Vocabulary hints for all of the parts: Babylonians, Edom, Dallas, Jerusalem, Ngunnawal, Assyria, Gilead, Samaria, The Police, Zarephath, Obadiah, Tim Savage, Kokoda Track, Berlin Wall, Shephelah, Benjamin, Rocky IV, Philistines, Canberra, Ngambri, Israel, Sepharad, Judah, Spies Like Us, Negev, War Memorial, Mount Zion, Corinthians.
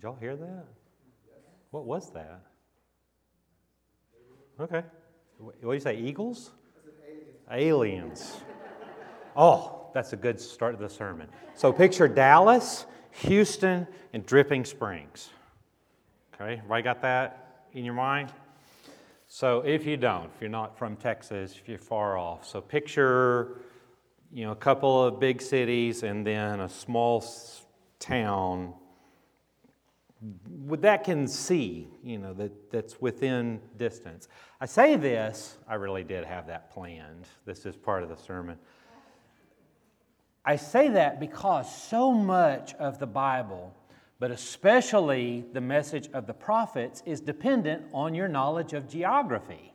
Did y'all hear that? What was that? Okay. What do you say, eagles? Aliens. Oh, that's a good start to the sermon. So picture Dallas, Houston, and Dripping Springs. Okay, everybody got that in your mind? So if you don't, if you're not from Texas, if you're far off, so picture, you know, a couple of big cities and then a small town that can see, you know, that's within distance. I say this, I really did have that planned. This is part of the sermon. I say that because so much of the Bible, but especially the message of the prophets, is dependent on your knowledge of geography.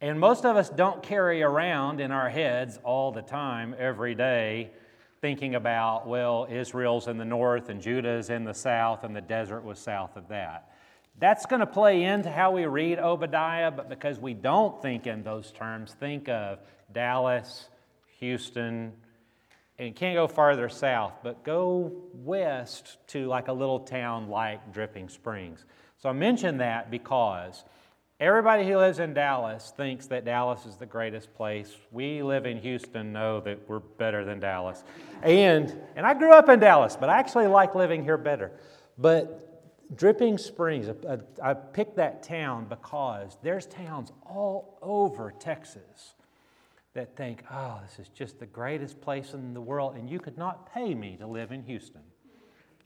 And most of us don't carry around in our heads all the time, every day, thinking about, well, Israel's in the north and Judah's in the south and the desert was south of that. That's going to play into how we read Obadiah, but because we don't think in those terms, think of Dallas, Houston, and can't go farther south, but go west to like a little town like Dripping Springs. So I mention that because everybody who lives in Dallas thinks that Dallas is the greatest place. We live in Houston, know that we're better than Dallas. And I grew up in Dallas, but I actually like living here better. But Dripping Springs, I picked that town because there's towns all over Texas that think, oh, this is just the greatest place in the world, and you could not pay me to live in Houston.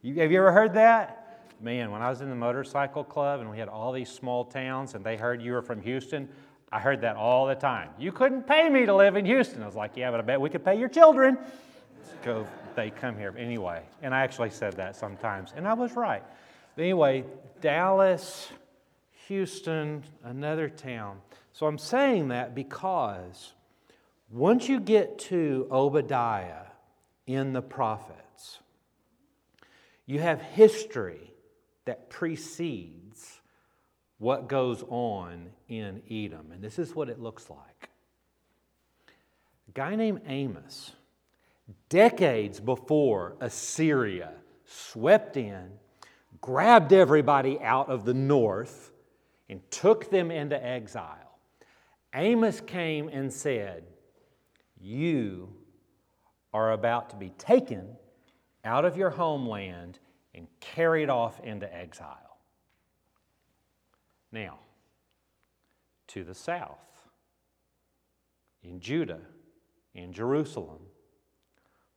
Have you ever heard that? Man, when I was in the motorcycle club and we had all these small towns and they heard you were from Houston, I heard that all the time. You couldn't pay me to live in Houston. I was like, yeah, but I bet we could pay your children. So they come here. Anyway, and I actually said that sometimes, and I was right. But anyway, Dallas, Houston, another town. So I'm saying that because once you get to Obadiah in the prophets, you have history that precedes what goes on in Edom. And this is what it looks like. A guy named Amos, decades before Assyria swept in, grabbed everybody out of the north, and took them into exile. Amos came and said, you are about to be taken out of your homeland and carried off into exile. Now, to the south, in Judah, in Jerusalem,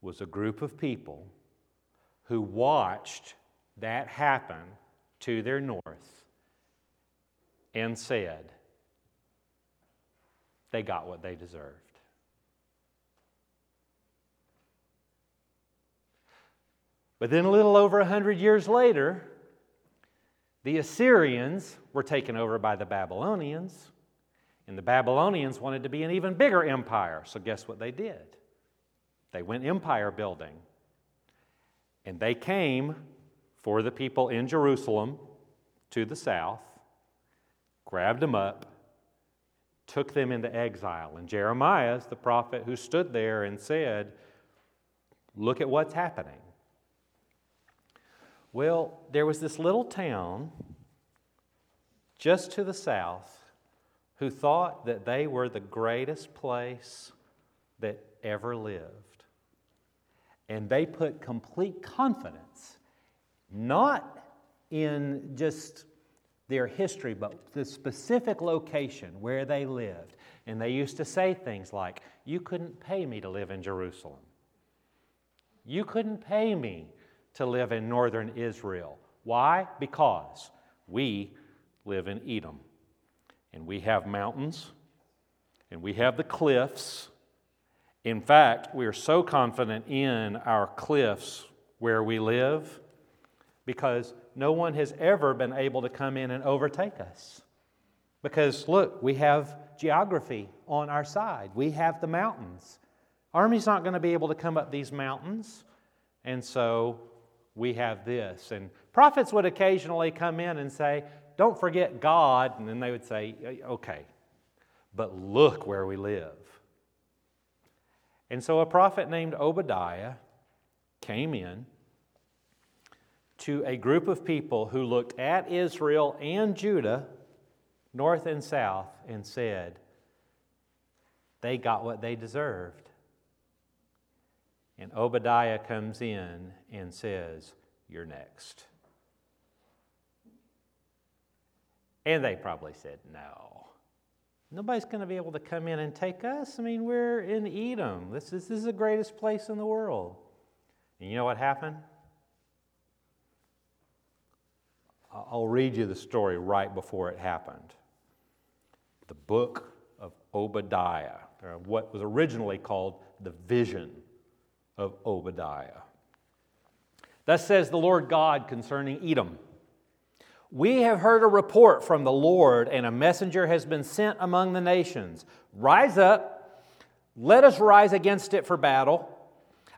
was a group of people who watched that happen to their north and said, they got what they deserved. But then a little over 100 years later, the Assyrians were taken over by the Babylonians, and the Babylonians wanted to be an even bigger empire. So guess what they did? They went empire building. And they came for the people in Jerusalem to the south, grabbed them up, took them into exile. And Jeremiah is the prophet who stood there and said, look at what's happening. Well, there was this little town just to the south who thought that they were the greatest place that ever lived. And they put complete confidence, not in just their history, but the specific location where they lived. And they used to say things like, you couldn't pay me to live in Jerusalem. You couldn't pay me to live in northern Israel. Why? Because we live in Edom. And we have mountains. And we have the cliffs. In fact, we are so confident in our cliffs where we live because no one has ever been able to come in and overtake us. Because look, we have geography on our side. We have the mountains. Army's not going to be able to come up these mountains. And so we have this. And prophets would occasionally come in and say, don't forget God. And then they would say, okay, but look where we live. And so a prophet named Obadiah came in to a group of people who looked at Israel and Judah, north and south, and said, they got what they deserved. And Obadiah comes in and says, you're next. And they probably said, no. Nobody's going to be able to come in and take us. I mean, we're in Edom. This is the greatest place in the world. And you know what happened? I'll read you the story right before it happened. The book of Obadiah, or what was originally called the vision of Obadiah. Thus says the Lord God concerning Edom. We have heard a report from the Lord, and a messenger has been sent among the nations. Rise up, let us rise against it for battle.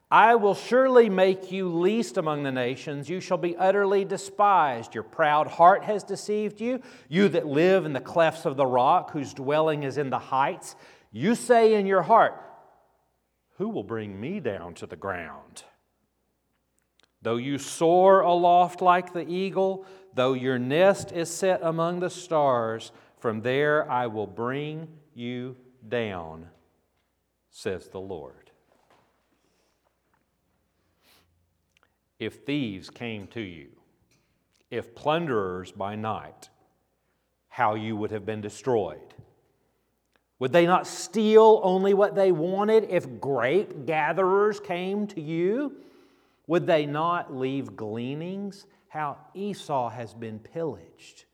I will surely make you least among the nations. You shall be utterly despised. Your proud heart has deceived you. You that live in the clefts of the rock, whose dwelling is in the heights. You say in your heart, who will bring me down to the ground? Though you soar aloft like the eagle, though your nest is set among the stars, from there I will bring you down, says the Lord. If thieves came to you, if plunderers by night, how you would have been destroyed. Would they not steal only what they wanted if grape gatherers came to you? Would they not leave gleanings? How Esau has been pillaged,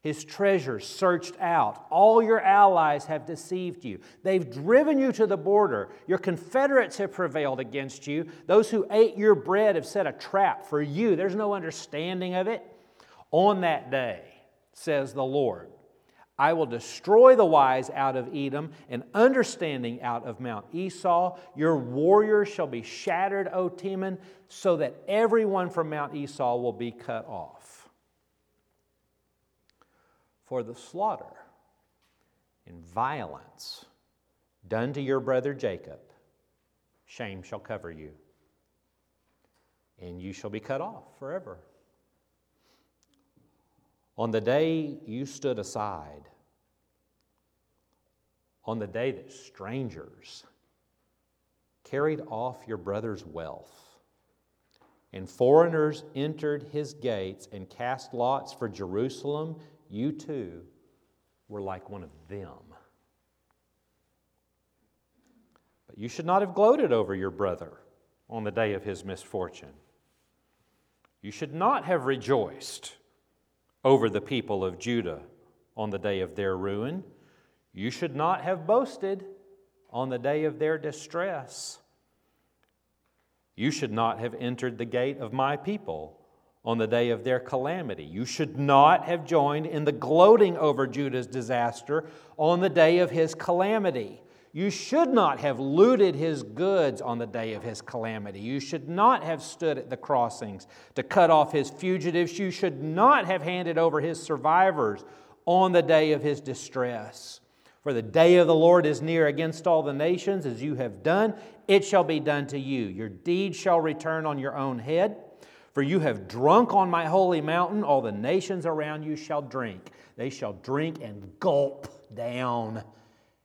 his treasures searched out. All your allies have deceived you. They've driven you to the border. Your confederates have prevailed against you. Those who ate your bread have set a trap for you. There's no understanding of it. On that day, says the Lord, I will destroy the wise out of Edom and understanding out of Mount Esau. Your warriors shall be shattered, O Teman, so that everyone from Mount Esau will be cut off. For the slaughter and violence done to your brother Jacob, shame shall cover you, and you shall be cut off forever. On the day you stood aside, on the day that strangers carried off your brother's wealth, and foreigners entered his gates and cast lots for Jerusalem, you too were like one of them. But you should not have gloated over your brother on the day of his misfortune. You should not have rejoiced over the people of Judah on the day of their ruin. You should not have boasted on the day of their distress. You should not have entered the gate of my people on the day of their calamity. You should not have joined in the gloating over Judah's disaster on the day of his calamity. You should not have looted his goods on the day of his calamity. You should not have stood at the crossings to cut off his fugitives. You should not have handed over his survivors on the day of his distress. For the day of the Lord is near against all the nations. As you have done, it shall be done to you. Your deed shall return on your own head. For you have drunk on my holy mountain. All the nations around you shall drink. They shall drink and gulp down,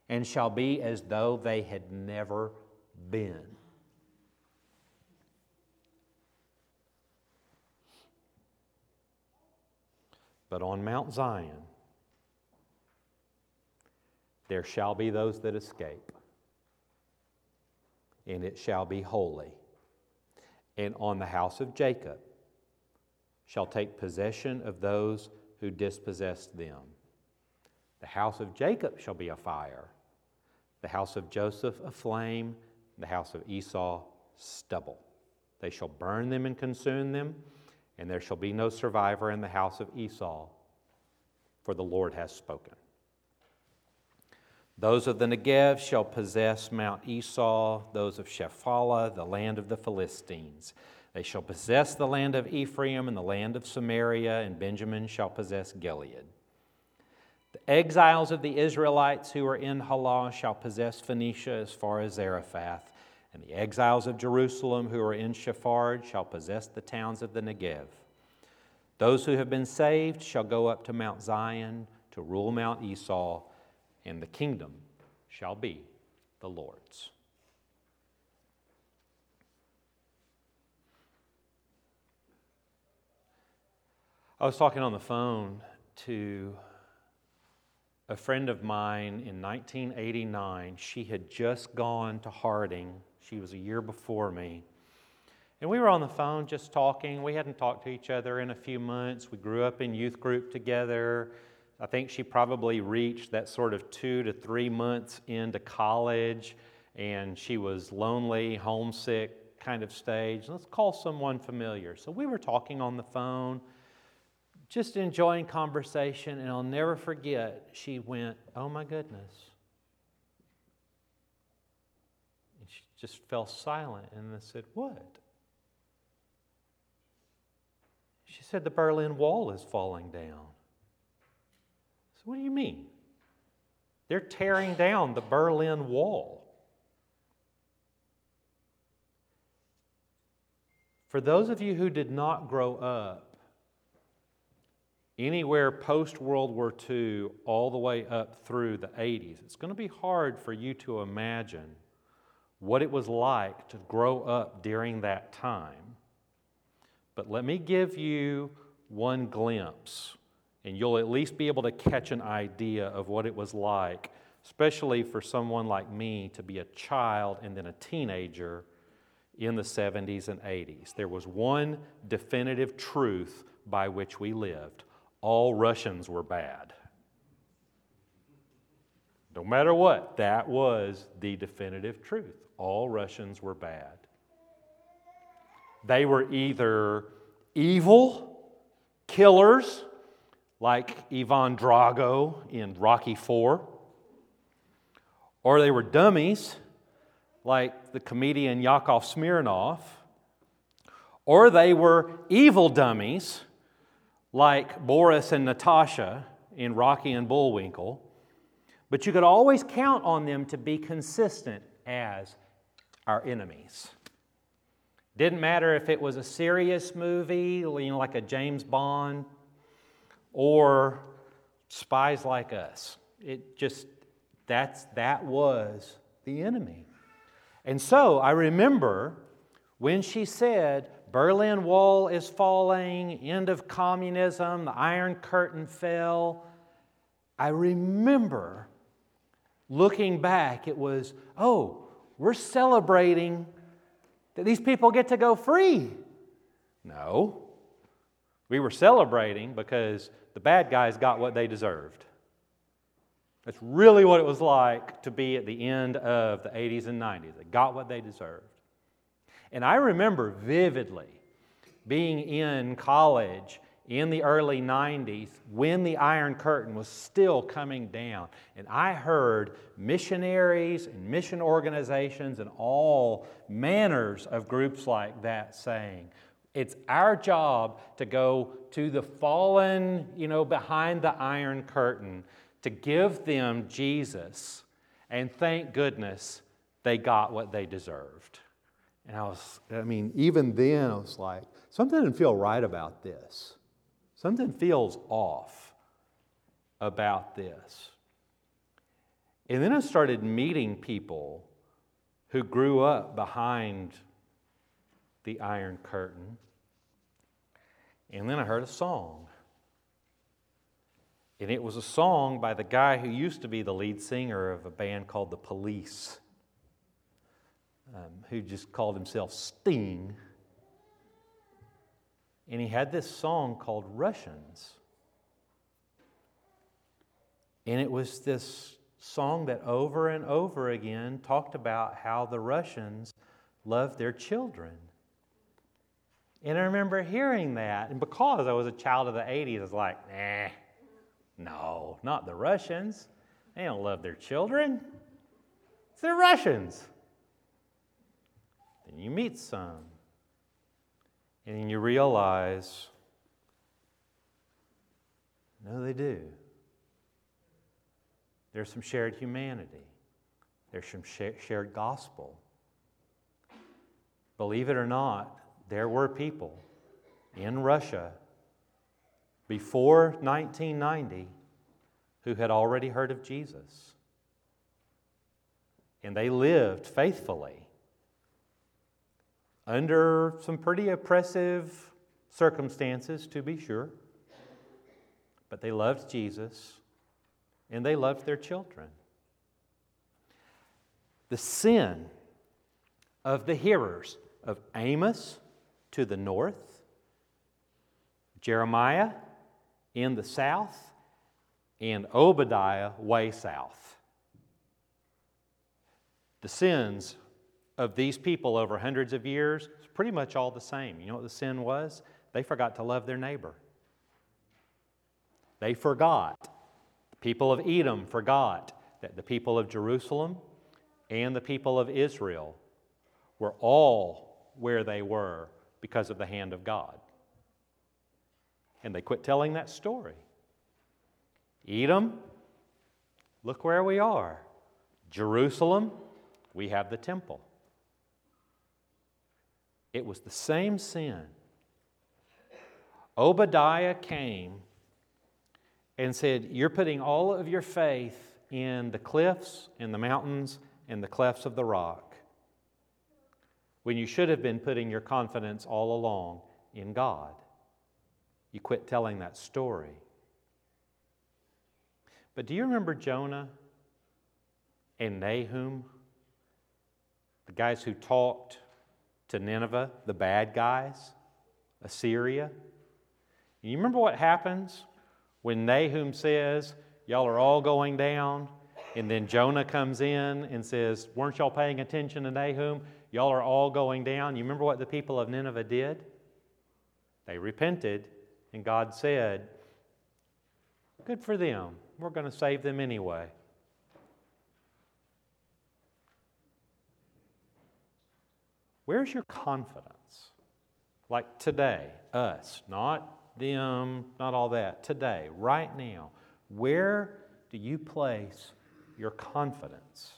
and shall be as though they had never been. But on Mount Zion, there shall be those that escape, and it shall be holy. And on the house of Jacob shall take possession of those who dispossessed them. The house of Jacob shall be a fire, the house of Joseph a flame, the house of Esau stubble. They shall burn them and consume them, and there shall be no survivor in the house of Esau, for the Lord has spoken. Those of the Negev shall possess Mount Esau, those of Shephelah, the land of the Philistines. They shall possess the land of Ephraim and the land of Samaria, and Benjamin shall possess Gilead. The exiles of the Israelites who are in Halah shall possess Phoenicia as far as Zarephath, and the exiles of Jerusalem who are in Sepharad shall possess the towns of the Negev. Those who have been saved shall go up to Mount Zion to rule Mount Esau, and the kingdom shall be the Lord's. I was talking on the phone to a friend of mine in 1989. She had just gone to Harding. She was a year before me. And we were on the phone just talking. We hadn't talked to each other in a few months. We grew up in youth group together. I think she probably reached that sort of 2 to 3 months into college, and she was lonely, homesick kind of stage. Let's call someone familiar. So we were talking on the phone, just enjoying conversation, and I'll never forget, she went, "Oh my goodness." And she just fell silent, and I said, "What?" She said, "The Berlin Wall is falling down." What do you mean? They're tearing down the Berlin Wall. For those of you who did not grow up anywhere post-World War II all the way up through the 80s, it's going to be hard for you to imagine what it was like to grow up during that time. But let me give you one glimpse, and you'll at least be able to catch an idea of what it was like, especially for someone like me to be a child and then a teenager in the 70s and 80s. There was one definitive truth by which we lived. All Russians were bad. No matter what, that was the definitive truth. All Russians were bad. They were either evil, killers, like Ivan Drago in Rocky IV, or they were dummies, like the comedian Yakov Smirnov, or they were evil dummies, like Boris and Natasha in Rocky and Bullwinkle, but you could always count on them to be consistent as our enemies. Didn't matter if it was a serious movie, like a James Bond, or spies like us. That was the enemy. And so I remember when she said, "Berlin Wall is falling, end of communism, the Iron Curtain fell." I remember looking back, it was, "Oh, we're celebrating that these people get to go free." No. We were celebrating because the bad guys got what they deserved. That's really what it was like to be at the end of the 80s and 90s. They got what they deserved. And I remember vividly being in college in the early 90s when the Iron Curtain was still coming down. And I heard missionaries and mission organizations and all manners of groups like that saying, "It's our job to go to the fallen, behind the Iron Curtain, to give them Jesus." And thank goodness they got what they deserved. And even then I was like, something didn't feel right about this. Something feels off about this. And then I started meeting people who grew up behind the Iron Curtain. And then I heard a song. And it was a song by the guy who used to be the lead singer of a band called The Police, who just called himself Sting. And he had this song called Russians. And it was this song that over and over again talked about how the Russians loved their children. And I remember hearing that, and because I was a child of the 80s, I was like, no, not the Russians. They don't love their children. It's the Russians. Then you meet some, and you realize, no, they do. There's some shared humanity. There's some shared gospel. Believe it or not, there were people in Russia before 1990 who had already heard of Jesus. And they lived faithfully under some pretty oppressive circumstances, to be sure. But they loved Jesus and they loved their children. The sin of the hearers of Amos to the north, Jeremiah in the south, and Obadiah way south. The sins of these people over hundreds of years is pretty much all the same. You know what the sin was? They forgot to love their neighbor. They forgot. The people of Edom forgot that the people of Jerusalem and the people of Israel were all where they were because of the hand of God. And they quit telling that story. Edom, look where we are. Jerusalem, we have the temple. It was the same sin. Obadiah came and said, you're putting all of your faith in the cliffs and the mountains and the clefts of the rock, when you should have been putting your confidence all along in God. You quit telling that story. But do you remember Jonah and Nahum? The guys who talked to Nineveh, the bad guys, Assyria. And you remember what happens when Nahum says, y'all are all going down, and then Jonah comes in and says, weren't y'all paying attention to Nahum? Y'all are all going down. You remember what the people of Nineveh did? They repented, and God said, good for them. We're going to save them anyway. Where's your confidence? Like today, us, not them, not all that. Today, right now, where do you place your confidence?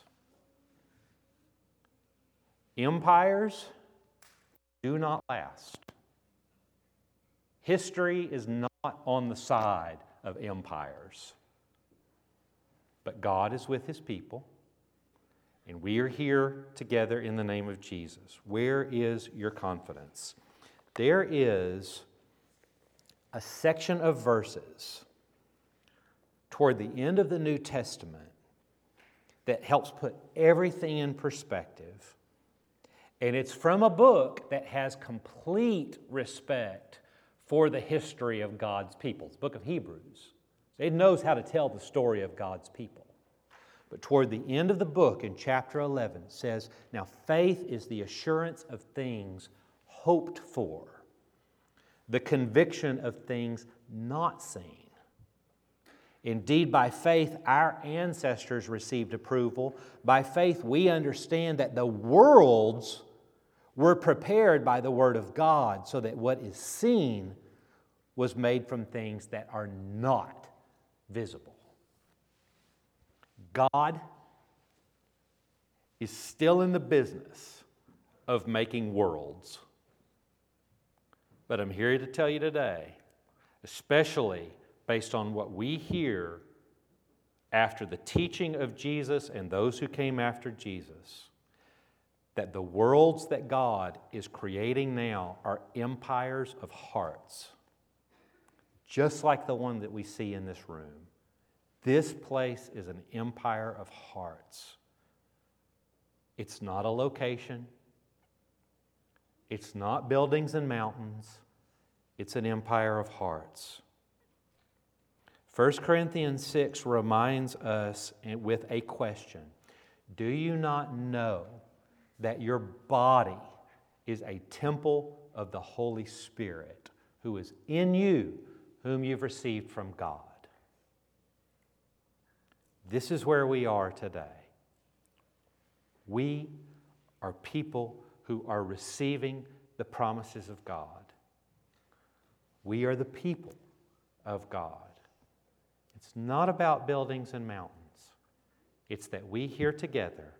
Empires do not last. History is not on the side of empires. But God is with His people, and we are here together in the name of Jesus. Where is your confidence? There is a section of verses toward the end of the New Testament that helps put everything in perspective. And it's from a book that has complete respect for the history of God's people. It's the book of Hebrews. It knows how to tell the story of God's people. But toward the end of the book in chapter 11, it says, now faith is the assurance of things hoped for, the conviction of things not seen. Indeed, by faith our ancestors received approval. By faith we understand that the worlds were prepared by the word of God, so that what is seen was made from things that are not visible. God is still in the business of making worlds. But I'm here to tell you today, especially based on what we hear after the teaching of Jesus and those who came after Jesus, that the worlds that God is creating now are empires of hearts. Just like the one that we see in this room. This place is an empire of hearts. It's not a location. It's not buildings and mountains. It's an empire of hearts. 1 Corinthians 6 reminds us with a question. Do you not know that your body is a temple of the Holy Spirit who is in you, whom you've received from God? This is where we are today. We are people who are receiving the promises of God. We are the people of God. It's not about buildings and mountains. It's that we here together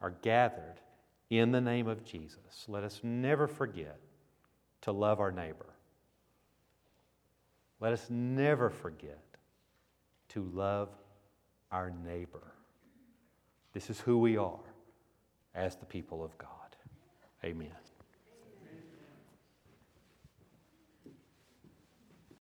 are gathered in the name of Jesus. Let us never forget to love our neighbor. Let us never forget to love our neighbor. This is who we are as the people of God. Amen.